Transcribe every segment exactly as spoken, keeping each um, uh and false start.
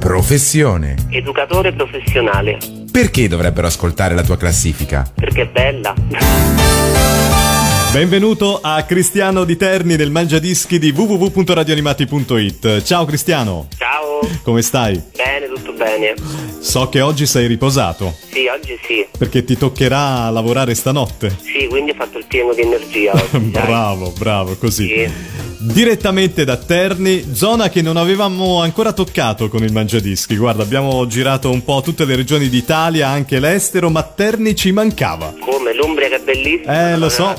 Professione: educatore professionale. Perché dovrebbero ascoltare la tua classifica? Perché è bella. Benvenuto a Cristiano di Terni del Mangiadischi di w w w punto radio animati punto i t. Ciao Cristiano. Ciao. Come stai? Bene, tutto bene. So che oggi sei riposato. Sì, oggi sì. Perché ti toccherà lavorare stanotte. Sì, quindi ho fatto il pieno di energia oggi. Bravo, bravo, così. Sì. Direttamente da Terni, zona che non avevamo ancora toccato con il Mangiadischi. Guarda, abbiamo girato un po' tutte le regioni d'Italia, anche l'estero, ma Terni ci mancava. Come l'Umbria che è bellissima. Eh, lo so,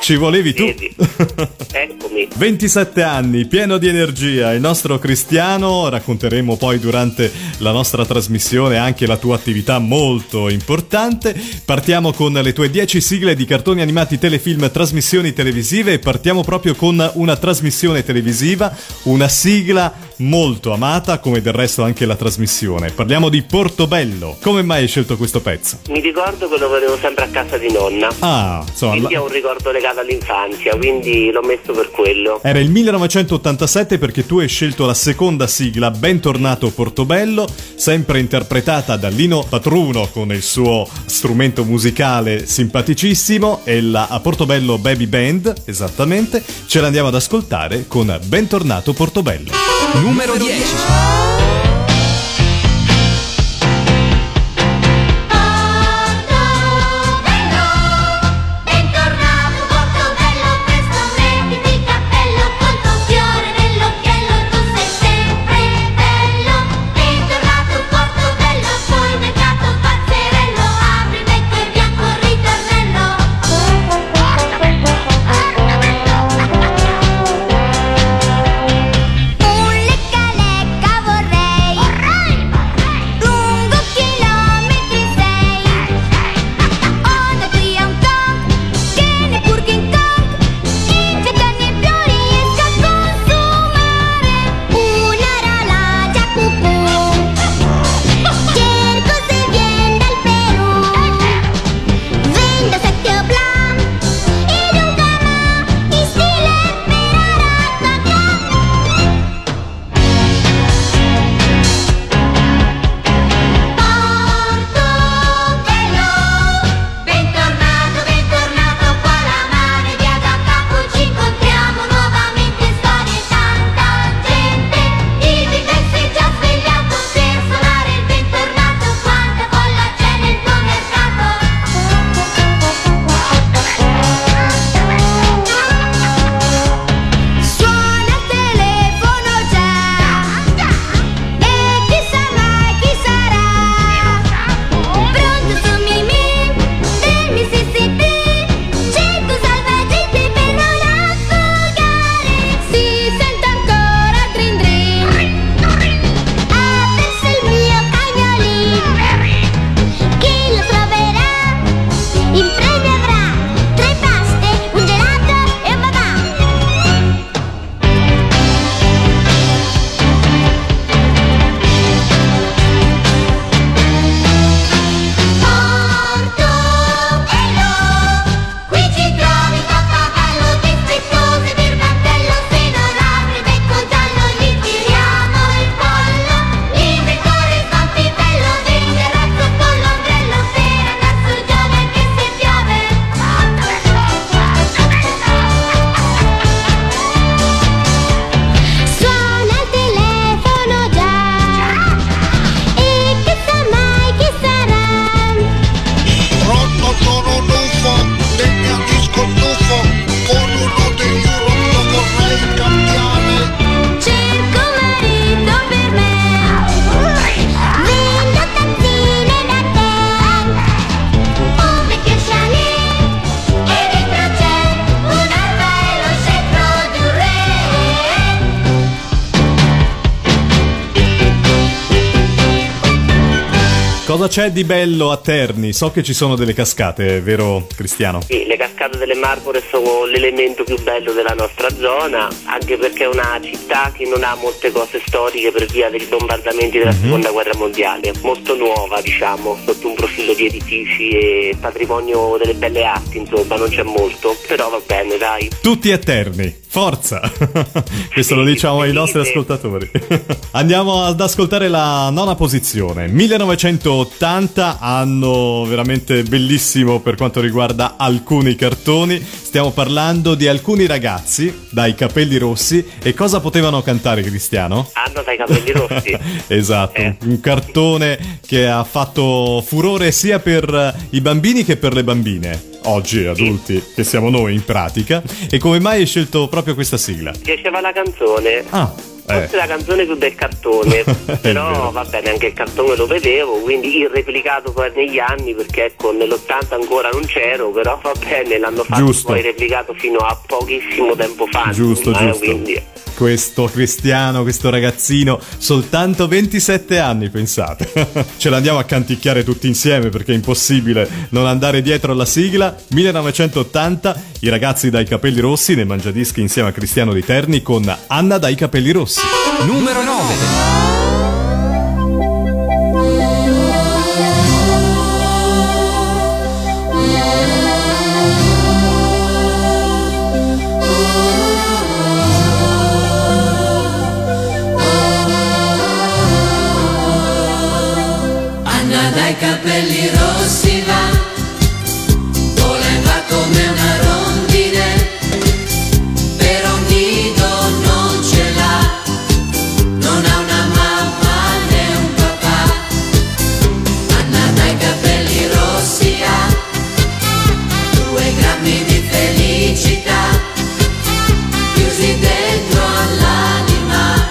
ci volevi tu. Eccomi. ventisette anni, pieno di energia, il nostro Cristiano. Racconteremo poi durante la nostra trasmissione anche la tua attività molto importante. Partiamo con le tue dieci sigle di cartoni animati, telefilm, trasmissioni televisive, e partiamo proprio con una trasmissione televisiva, una sigla molto amata, come del resto anche la trasmissione. Parliamo di Portobello. Come mai hai scelto questo pezzo? Mi ricordo che lo vedevo sempre a casa di nonna. Ah, insomma, quindi la... è un ricordo legato all'infanzia, quindi l'ho messo per quello. Era il millenovecentottantasette, perché tu hai scelto la seconda sigla, Bentornato Portobello, sempre interpretata da Lino Patruno con il suo strumento musicale simpaticissimo, e la Portobello Baby Band, esattamente. Ce l'andiamo ad ascoltare con Bentornato Portobello. Numero dieci. Borre Cosa c'è di bello a Terni? So che ci sono delle cascate, vero Cristiano? Sì, le cascate delle Marmore sono l'elemento più bello della nostra zona, anche perché è una città che non ha molte cose storiche per via dei bombardamenti della mm-hmm. seconda guerra mondiale, molto nuova diciamo, sotto un profilo di edifici e patrimonio delle belle arti, insomma non c'è molto, però va bene dai. Tutti a Terni, forza! Questo sì, lo diciamo sì, ai nostri sì. ascoltatori. Andiamo ad ascoltare la nona posizione, millenovecentottanta, anno veramente bellissimo per quanto riguarda alcuni cartoni. Stiamo parlando di alcuni ragazzi dai capelli rossi. E cosa potevano cantare, Cristiano? Anna dai capelli rossi. Esatto, eh. un cartone che ha fatto furore sia per i bambini che per le bambine. Oggi adulti, che siamo noi in pratica. E come mai hai scelto proprio questa sigla? Piaceva la canzone. Ah Forse eh. la canzone più del cartone, però va bene, anche il cartone lo vedevo, quindi il replicato poi negli anni, perché ecco nell'ottanta ancora non c'ero, però va bene, l'hanno fatto giusto. Poi replicato fino a pochissimo tempo fa. Giusto, ma, giusto. Quindi... questo Cristiano, questo ragazzino, soltanto ventisette anni, pensate. Ce l'andiamo a canticchiare tutti insieme perché è impossibile non andare dietro alla sigla. millenovecentottanta, i ragazzi dai capelli rossi nel Mangiadischi insieme a Cristiano di Terni con Anna dai capelli rossi. Numero nove. Capelli rossi va, voleva come una rondine, però un nido non ce l'ha, non ha una mamma né un papà. Anna dai capelli rossi ha due grammi di felicità, chiusi dentro all'anima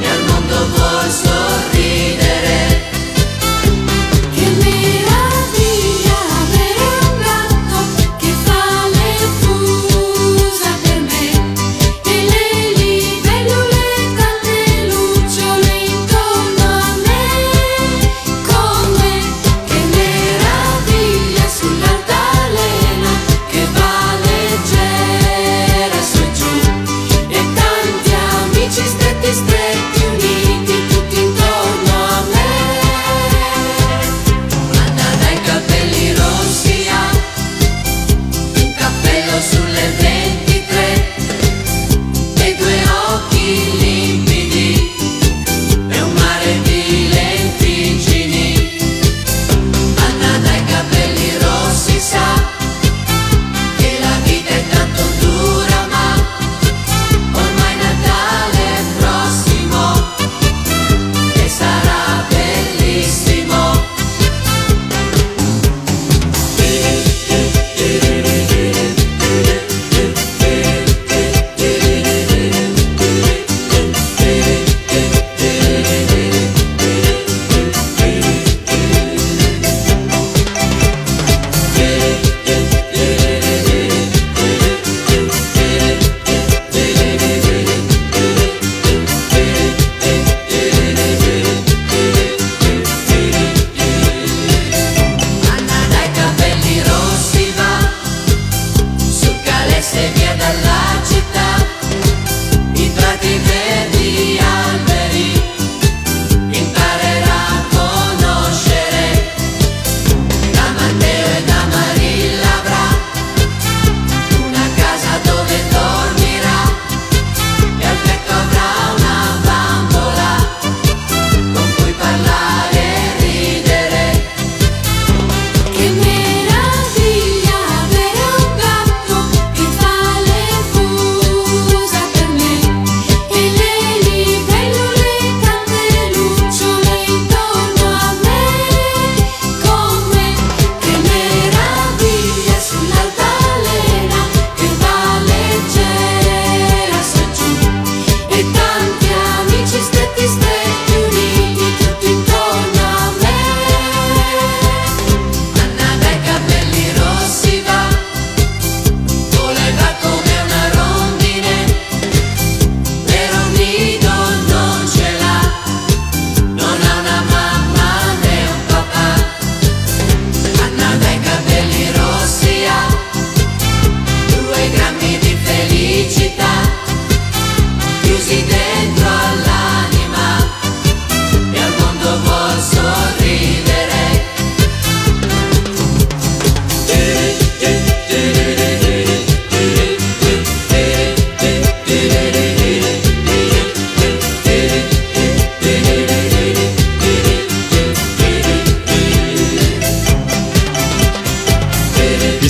e al mondo vuol sorridere. Mira di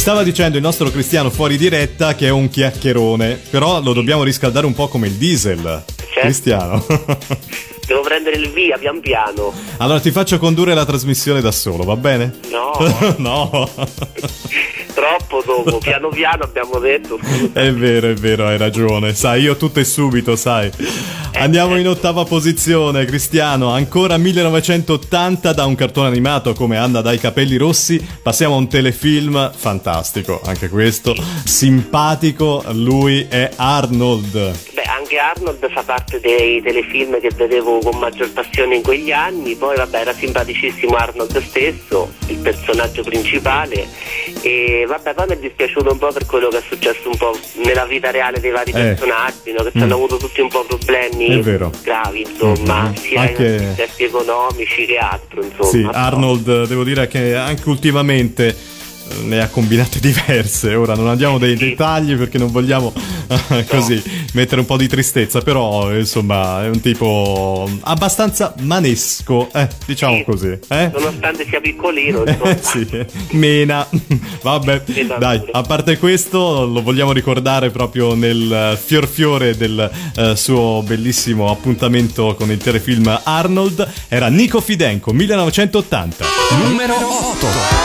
stava dicendo il nostro Cristiano fuori diretta che è un chiacchierone, però lo dobbiamo riscaldare un po' come il diesel, certo. Cristiano. Devo prendere il via pian piano. Allora ti faccio condurre la trasmissione da solo, va bene? No. No. Troppo dopo, piano piano abbiamo detto. È vero, è vero, hai ragione. Sai, io tutto è subito, sai. Andiamo in ottava posizione, Cristiano. Ancora millenovecentottanta, da un cartone animato come Anna dai capelli rossi passiamo a un telefilm fantastico, anche questo, simpatico. Lui è Arnold. Beh, anche Arnold fa parte dei telefilm che vedevo con maggior passione in quegli anni. Poi vabbè, era simpaticissimo Arnold stesso, il personaggio principale, e vabbè, poi mi è dispiaciuto un po' per quello che è successo un po' nella vita reale dei vari eh. personaggi, no? Che mm. hanno avuto tutti un po' problemi gravi, insomma, mm-hmm. sia anche in testi economici che altro, insomma. Sì, no? Arnold devo dire che anche ultimamente ne ha combinate diverse. Ora non andiamo dei dettagli perché non vogliamo no. così mettere un po' di tristezza, però insomma è un tipo abbastanza manesco, eh, diciamo sì. così, eh? Nonostante sia piccolino, insomma. Eh, sì. Mena. Vabbè, dai, a parte questo lo vogliamo ricordare proprio nel fiorfiore del eh, suo bellissimo appuntamento con il telefilm Arnold. Era Nico Fidenco, millenovecentottanta. Numero otto.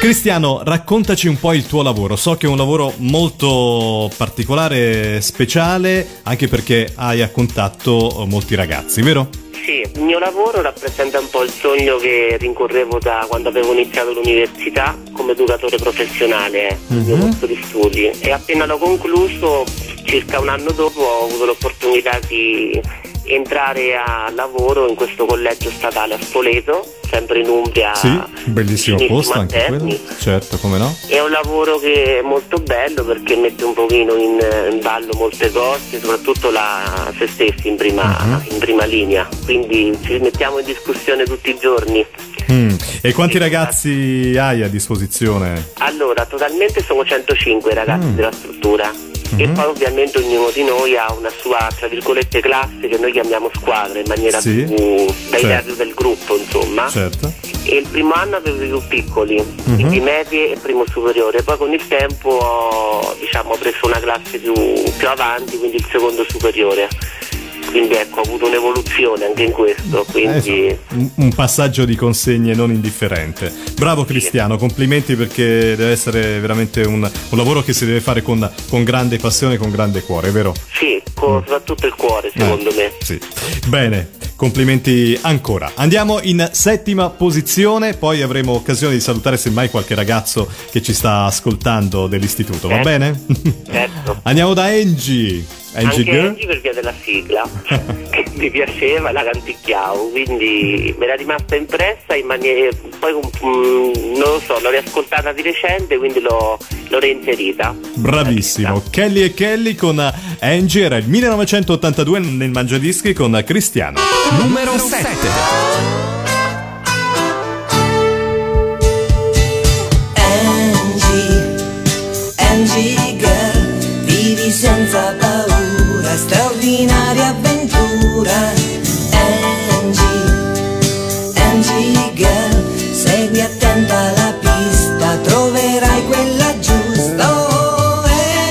Cristiano, raccontaci un po' il tuo lavoro. So che è un lavoro molto particolare, speciale, anche perché hai a contatto molti ragazzi, vero? Sì, il mio lavoro rappresenta un po' il sogno che rincorrevo da quando avevo iniziato l'università come educatore professionale, mm-hmm. il mio corso di studi, e appena l'ho concluso, circa un anno dopo, ho avuto l'opportunità di entrare a lavoro in questo collegio statale a Spoleto, sempre in Umbria. Sì, bellissimo posto anche quello, certo, come no. È un lavoro che è molto bello perché mette un pochino in, in ballo molte cose, soprattutto la, se stessi in prima, uh-huh. in prima linea, quindi ci mettiamo in discussione tutti i giorni. Mm. E quanti ragazzi hai a disposizione? Allora, totalmente sono centocinque ragazzi mm. della struttura. Mm-hmm. E poi ovviamente ognuno di noi ha una sua, tra virgolette, classe che noi chiamiamo squadra, in maniera sì. più dai certo. del gruppo, insomma. Certo. E il primo anno avevo i più piccoli, mm-hmm. quindi medie e primo superiore. Poi con il tempo ho, diciamo, ho preso una classe più, più avanti, quindi il secondo superiore. Quindi ecco, ho avuto un'evoluzione anche in questo, quindi... eh, un passaggio di consegne non indifferente. Bravo Cristiano, sì. complimenti, perché deve essere veramente un, un lavoro che si deve fare con, con grande passione, con grande cuore, vero? Sì, con soprattutto il cuore, secondo eh, me. Sì. Bene, complimenti ancora. Andiamo in settima posizione, poi avremo occasione di salutare semmai qualche ragazzo che ci sta ascoltando dell'istituto, eh, va bene? Certo. Andiamo da Angie. Angie Anche Girl? Angie, per via della sigla che mi piaceva, la canticchiavo, quindi me l'è rimasta impressa in maniera, poi mm, non lo so, l'ho riascoltata di recente, quindi l'ho, l'ho reinserita. Bravissimo, Kelly e Kelly con Angie, era il millenovecentottantadue nel Mangiadischi con Cristiano. Numero sette. Senza paura, straordinaria avventura. Angie, Angie Girl, segui attenta la pista, troverai quella giusta. Oh,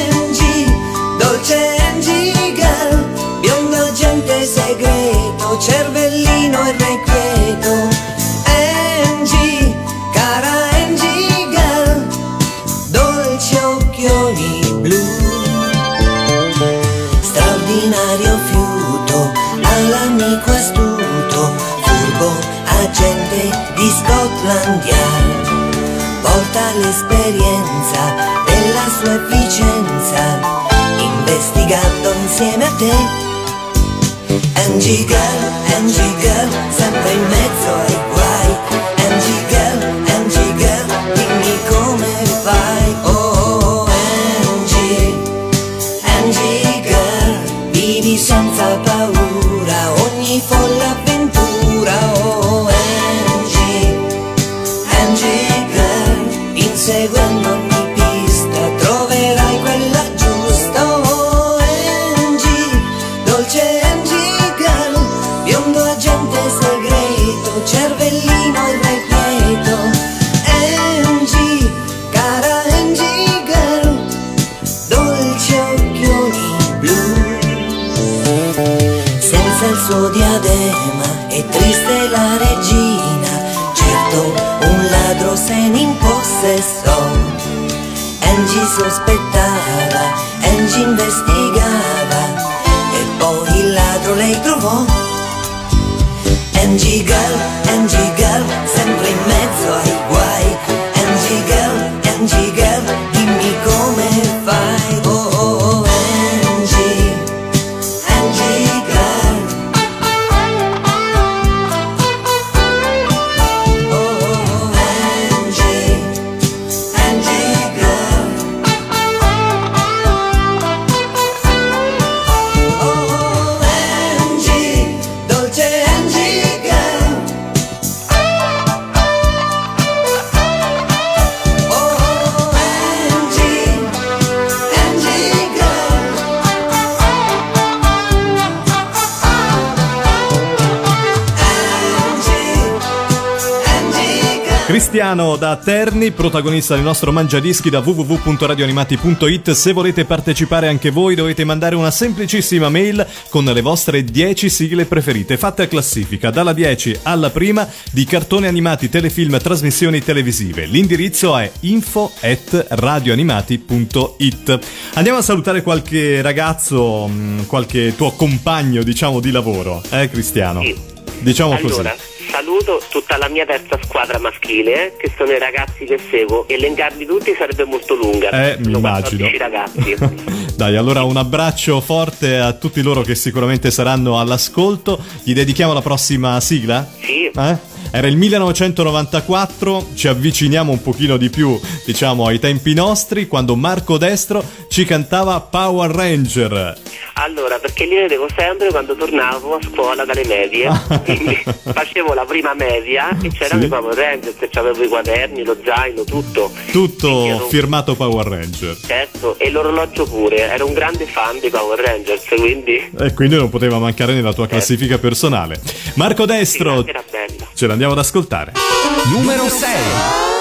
Angie, dolce Angie Girl, biondo agente segreto, cervellino irrequieto. Angie, cara Angie Girl, dolci occhioni blu. Straordinario fiuto, all'amico astuto, furbo agente di Scotland Yard, porta l'esperienza della sua efficienza, investigando insieme a te. Angie Girl, Angie Girl, sempre in mezzo ai guai. Angie Girl, Angie Girl, dimmi come fai. Oh, oh, oh, Angie, Angie Girl, vivi senza paura ogni folle avventura. Oh, Angie, Angie Girl, inseguendo ogni pista troverai quella giusta. Oh, Angie, dolce Angie Girl, biondo agente segreto, cervellino irrequieto. Angie, cara Angie Girl, dolce occhioni blu. Senza il suo diadema è triste la regina, certo un ladro se ne impossessò. Angie sospettava, Angie investigava e poi il ladro lei trovò. Angie Girl, Angie Girl, sempre in mezzo ai guai. Angie Girl, Angie Girl, dimmi come fai. Oh, oh, oh, Angie, Angie Girl. Oh, oh, Angie, Angie Girl. Oh, oh, Angie, dolce Angie Girl. Oh, oh, Angie, Angie Girl. Cristiano da Terni, protagonista del nostro Mangiadischi da w w w punto radio animati punto i t. Se volete partecipare anche voi dovete mandare una semplicissima mail con le vostre dieci sigle preferite, fatte a classifica dalla dieci alla prima, di cartoni animati, telefilm, trasmissioni televisive. L'indirizzo è info at radioanimati punto i t. Andiamo a salutare qualche ragazzo, mh, qualche tuo compagno, diciamo, di lavoro, eh Cristiano? Sì. Diciamo allora, così. Saluto tutta la mia terza squadra maschile, eh, che sono i ragazzi che seguo. Elencarli tutti sarebbe molto lunga. Eh, mi immagino. Ragazzi. Dai, allora un abbraccio forte a tutti loro che sicuramente saranno all'ascolto. Gli dedichiamo la prossima sigla? Sì. Eh? Era il millenovecentonovantaquattro, ci avviciniamo un pochino di più, diciamo, ai tempi nostri, quando Marco Destro ci cantava Power Ranger. Allora, perché li vedevo sempre quando tornavo a scuola dalle medie, quindi facevo la prima media e c'erano sì. i Power Rangers, c'avevo i quaderni, lo zaino, tutto. Tutto ero... firmato Power Ranger. Certo, e l'orologio pure, ero un grande fan dei Power Rangers, quindi... E quindi non poteva mancare nella tua classifica certo. personale. Marco Destro, sì, era bello. Ce l'andiamo ad ascoltare. Numero sei.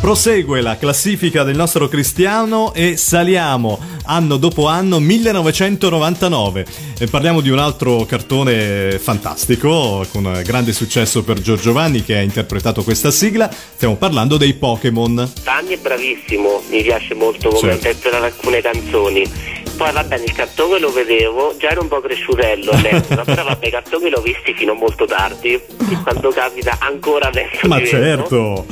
Prosegue la classifica del nostro Cristiano e saliamo anno dopo anno, millenovecentonovantanove. E parliamo di un altro cartone fantastico, con grande successo per Giorgio Vanni, che ha interpretato questa sigla. Stiamo parlando dei Pokémon. Vanni è bravissimo, mi piace molto come certo. interpreta alcune canzoni. Poi va bene, il cartone lo vedevo, già ero un po' cresciutello all'epoca, però vabbè, i cartoni l'ho visti fino a molto tardi, e quando capita ancora adesso. Ma certo,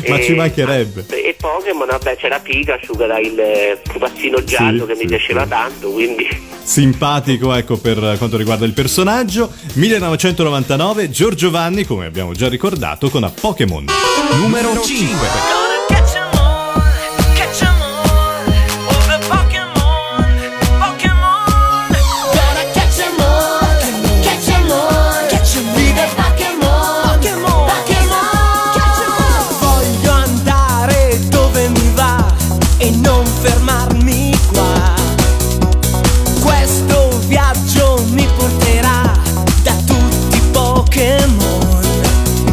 e, ma ci mancherebbe. E, e Pokémon, vabbè, c'era Pikachu, che era il pupazzino giallo sì, che sì, mi piaceva sì. tanto, quindi... Simpatico, ecco, per quanto riguarda il personaggio. millenovecentonovantanove, Giorgio Vanni, come abbiamo già ricordato, con a Pokémon. Numero cinque. Pokémon,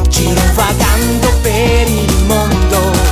giro vagando per il mondo.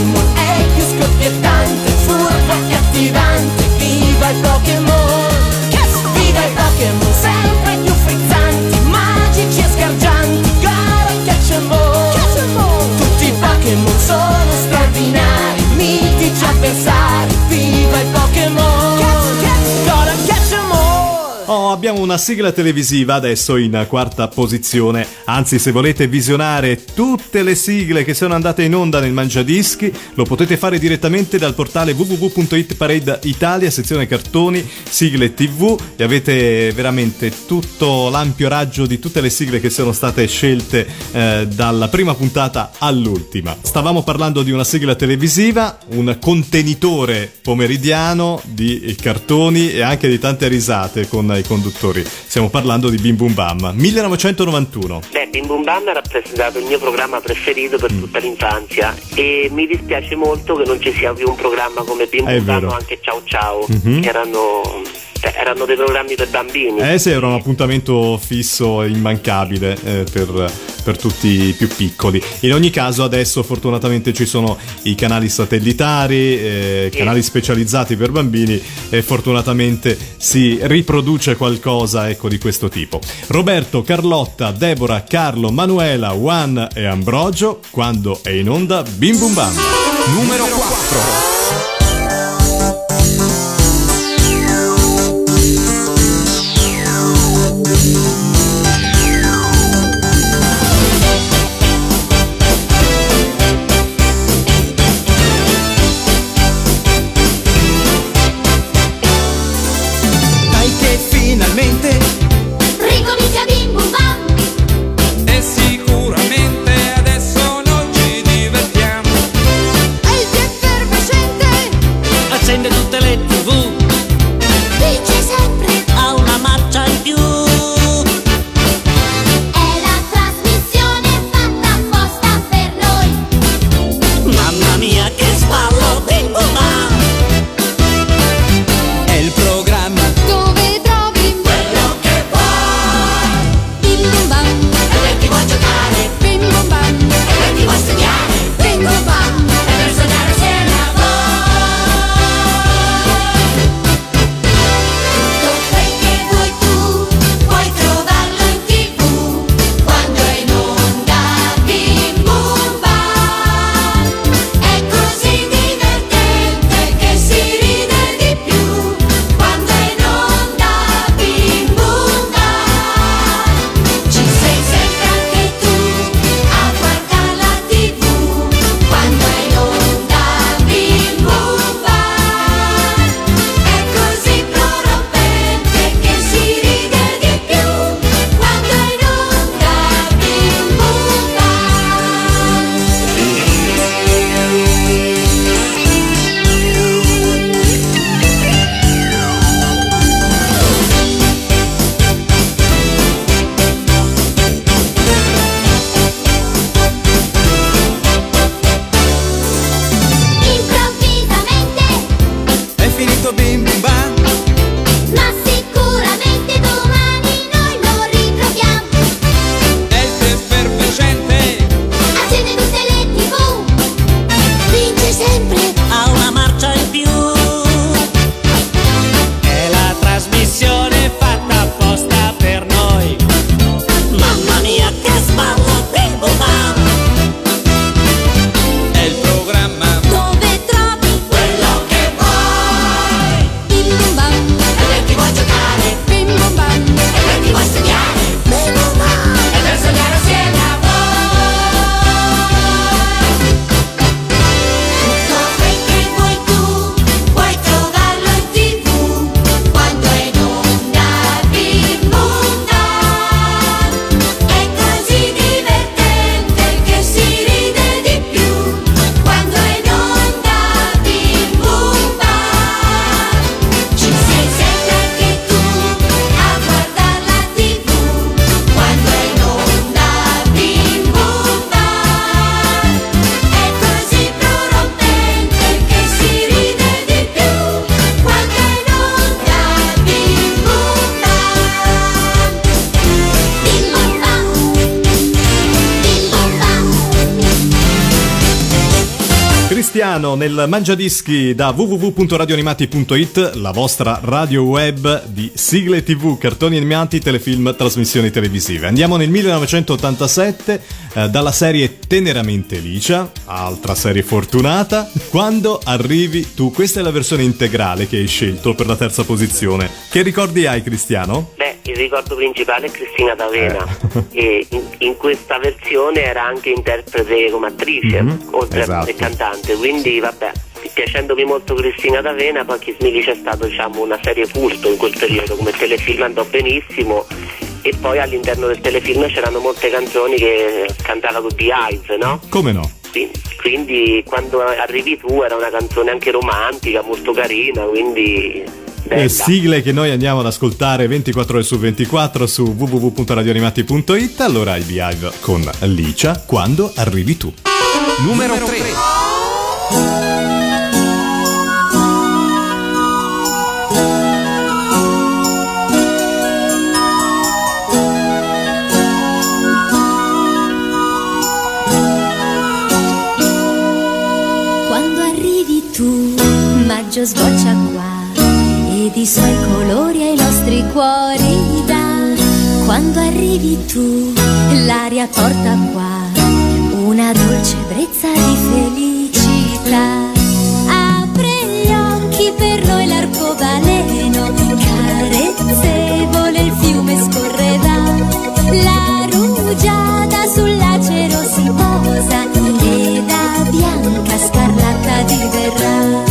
Pokémon è più scoppiettante, furba e attivante. Viva il Pokémon! Viva i Pokémon! Sempre più frizzanti, magici e sgargianti. Gara e Catch-em-all! Tutti i Pokémon sono straordinari, mitici avversari. Viva i Pokémon! Gara e Catch-em-all! Oh, abbiamo una sigla televisiva adesso in quarta posizione. Anzi, se volete visionare tutte le sigle che sono andate in onda nel Mangiadischi, lo potete fare direttamente dal portale w w w punto hit parade italia, sezione cartoni, sigle tv, e avete veramente tutto l'ampio raggio di tutte le sigle che sono state scelte eh, dalla prima puntata all'ultima. Stavamo parlando di una sigla televisiva, un contenitore pomeridiano di cartoni e anche di tante risate con i conduttori. Stiamo parlando di Bim Bum Bam, millenovecentonovantuno. Beh, Bim Bum Bam ha rappresentato il mio programma preferito per mm. tutta l'infanzia, e mi dispiace molto che non ci sia più un programma come Bim Bum Bam o anche Ciao Ciao, mm-hmm. che erano, cioè, erano dei programmi per bambini. Eh sì, era un appuntamento fisso e immancabile eh, per, per tutti i più piccoli. In ogni caso adesso fortunatamente ci sono i canali satellitari, eh, sì. canali specializzati per bambini, e fortunatamente si riproduce qualcosa, ecco, di questo tipo. Roberto, Carlotta, Deborah, Carlo, Manuela, Juan e Ambrogio, quando è in onda Bim Bum Bam. Numero quattro. Così di Cristiano nel Mangiadischi da w w w punto radio animati punto i t, la vostra radio web di sigle tv, cartoni animati, telefilm, trasmissioni televisive. Andiamo nel millenovecentottantasette, eh, dalla serie Teneramente Licia, altra serie fortunata, Quando arrivi tu. Questa è la versione integrale che hai scelto per la terza posizione. Che ricordi hai, Cristiano? Beh, il ricordo principale è Cristina D'Avena, eh. e in, in questa versione era anche interprete come attrice, mm-hmm. oltre esatto. a cantante, quindi vabbè, piacendomi molto Cristina D'Avena, poi Kiss Me Licia è stato, diciamo, una serie culto in quel periodo, come telefilm andò benissimo, e poi all'interno del telefilm c'erano molte canzoni che cantava tutti i Hive, no? Come no? Sì, quindi Quando arrivi tu era una canzone anche romantica, molto carina, quindi... Eh, sigle che noi andiamo ad ascoltare ventiquattro ore su ventiquattro su w w w punto radio animati punto i t. Allora il Hive con Licia, Quando arrivi tu. Numero tre. Quando arrivi tu, maggio sboccia qua ed i suoi colori ai nostri cuori dà. Quando arrivi tu, l'aria porta qua una dolce brezza di felicità. Apre gli occhi, per noi l'arcobaleno, carezzevole il fiume scorreva. La rugiada sull'acero si posa e da bianca scarlatta diverrà.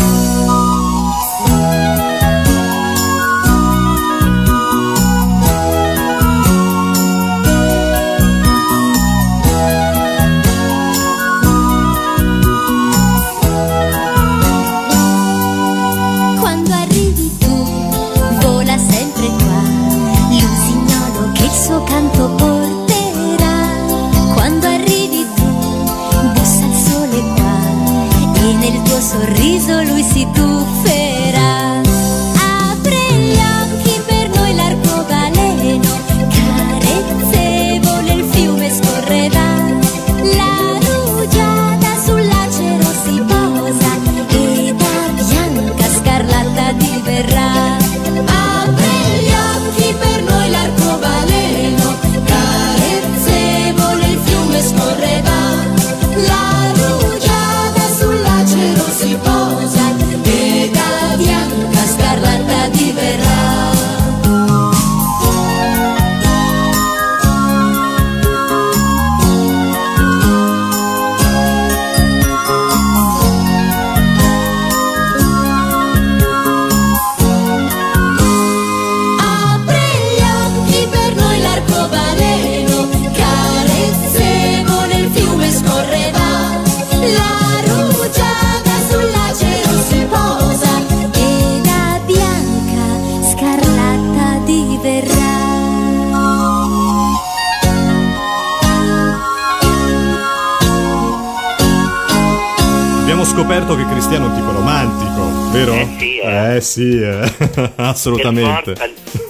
Sorriso lui si tufferà. Apre gli occhi, per noi l'arcobaleno, carezzevole il fiume scorrerà. La rugiada sull'acero si posa e da bianca scarlatta diverrà. Apre gli occhi, per noi l'arcobaleno, carezzevole il fiume scorrerà. La scoperto che Cristiano è un tipo romantico, vero? Eh sì, eh, eh, sì, eh. assolutamente.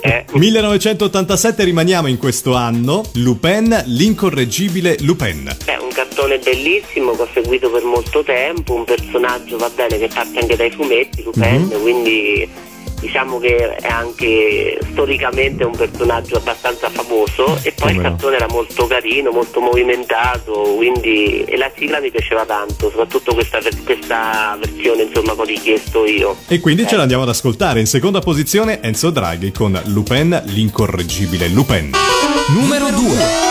Eh. millenovecentottantasette, rimaniamo in questo anno. Lupin, l'incorreggibile Lupin. Beh, un cartone bellissimo che ho seguito per molto tempo, un personaggio, va bene, che parte anche dai fumetti, Lupin, mm-hmm. quindi diciamo che è anche storicamente un personaggio abbastanza famoso, e poi Come il cartone no. era molto carino, molto movimentato, quindi, e la sigla mi piaceva tanto, soprattutto questa, questa versione, insomma, che ho richiesto io. E quindi eh. ce l'andiamo ad ascoltare. In seconda posizione Enzo Draghi con Lupin, l'incorreggibile Lupin. Numero due.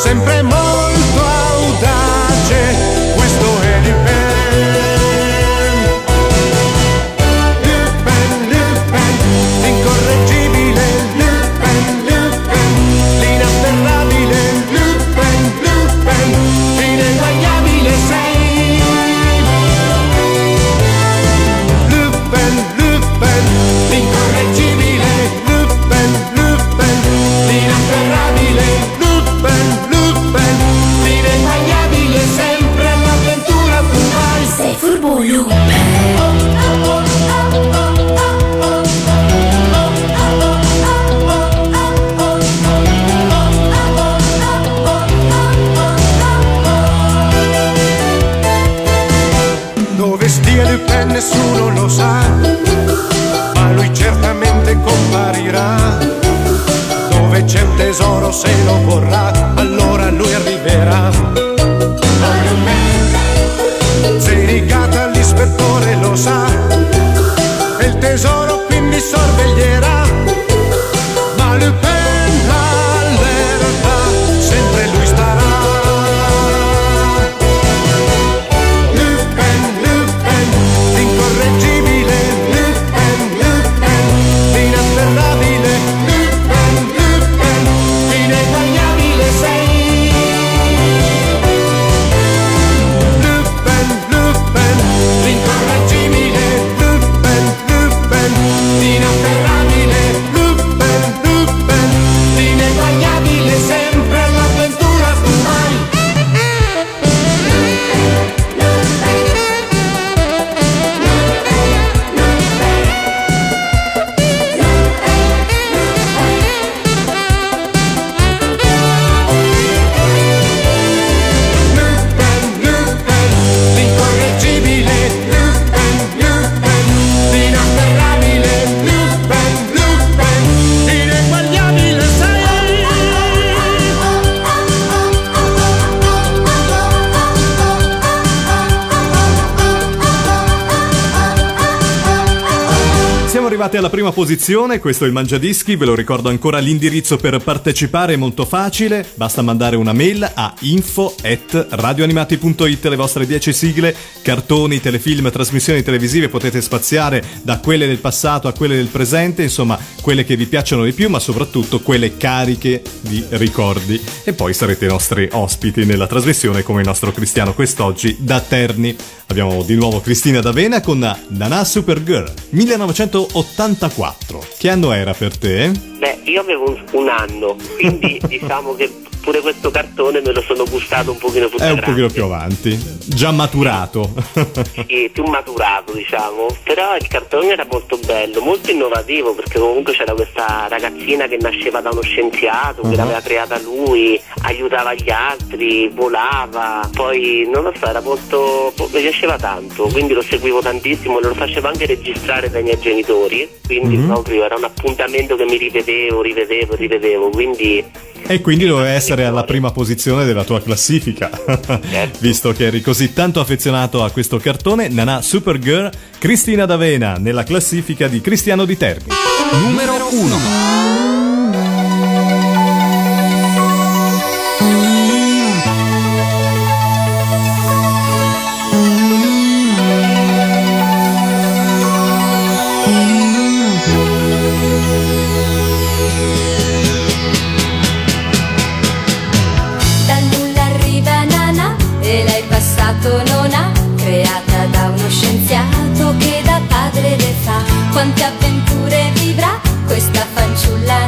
Sempre more. solo se lo vorrà, allora lui arriverà. Iron Man, sindicata all'ispettore lo sa, e il tesoro quindi sorveglierà. Ma Lupin l'allerta, sempre lui starà. Lupin, Lupin, incorreggibile. Lupin, Lupin, inafferrabile. Lupin, Lupin, ineguagliabile sei. Lupin, Lupin, incorreggibile. Lupin, Lupin, inafferrabile. Lupin, Lupin, ineguagliabile sempre l'avventura tu hai. Lupin, Lupin, l'incorreggibile. Lupin, Lupin, l'inafferrabile. Lupin, Lupin, ineguagliabile sei. Siamo arrivati alla prima posizione, questo è il Mangiadischi, ve lo ricordo ancora l'indirizzo per partecipare è molto facile, basta mandare una mail a info at radioanimati punto it, le vostre dieci sigle, cartoni, telefilm, trasmissioni televisive, potete spaziare da quelle del passato a quelle del presente, insomma quelle che vi piacciono di più ma soprattutto quelle cariche di ricordi, e poi sarete i nostri ospiti nella trasmissione come il nostro Cristiano quest'oggi da Terni. Abbiamo di nuovo Cristina D'Avena con Nanà Super Girl millenovecentottantaquattro. Che anno era per te? Beh, io avevo un, un anno, quindi diciamo che pure questo cartone me lo sono gustato un pochino più È un pochino più avanti, già maturato. Sì, più maturato diciamo, però il cartone era molto bello, molto innovativo, perché comunque c'era questa ragazzina che nasceva da uno scienziato, uh-huh. che l'aveva creata lui, aiutava gli altri, volava, poi non lo so, era molto, mi piaceva tanto, quindi lo seguivo tantissimo, lo facevo anche registrare dai miei genitori, quindi uh-huh. proprio era un appuntamento che mi rivedevo, rivedevo, rivedevo, quindi... E quindi doveva essere alla prima posizione della tua classifica, certo. Visto che eri così tanto affezionato a questo cartone. Nanà Super Girl, Cristina D'Avena, nella classifica di Cristiano di Terni. Numero uno. Dal nulla arriva Nanà e lei passato non ha, creata da uno scienziato che da padre le fa. Quante avventure vivrà questa fanciulla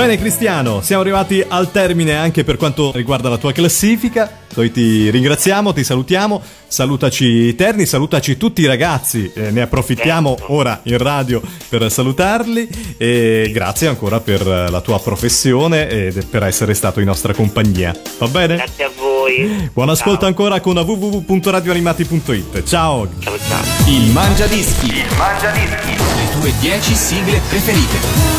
Bene Cristiano, siamo arrivati al termine anche per quanto riguarda la tua classifica. Noi ti ringraziamo, ti salutiamo, salutaci Terni, salutaci tutti i ragazzi, eh, ne approfittiamo ora in radio per salutarli e grazie ancora per la tua professione e per essere stato in nostra compagnia, va bene? Grazie a voi. Buon ascolto ancora con w w w punto radio animati punto i t. Ciao! Ciao ciao! Il Mangiadischi, Il Mangiadischi, le tue dieci sigle preferite.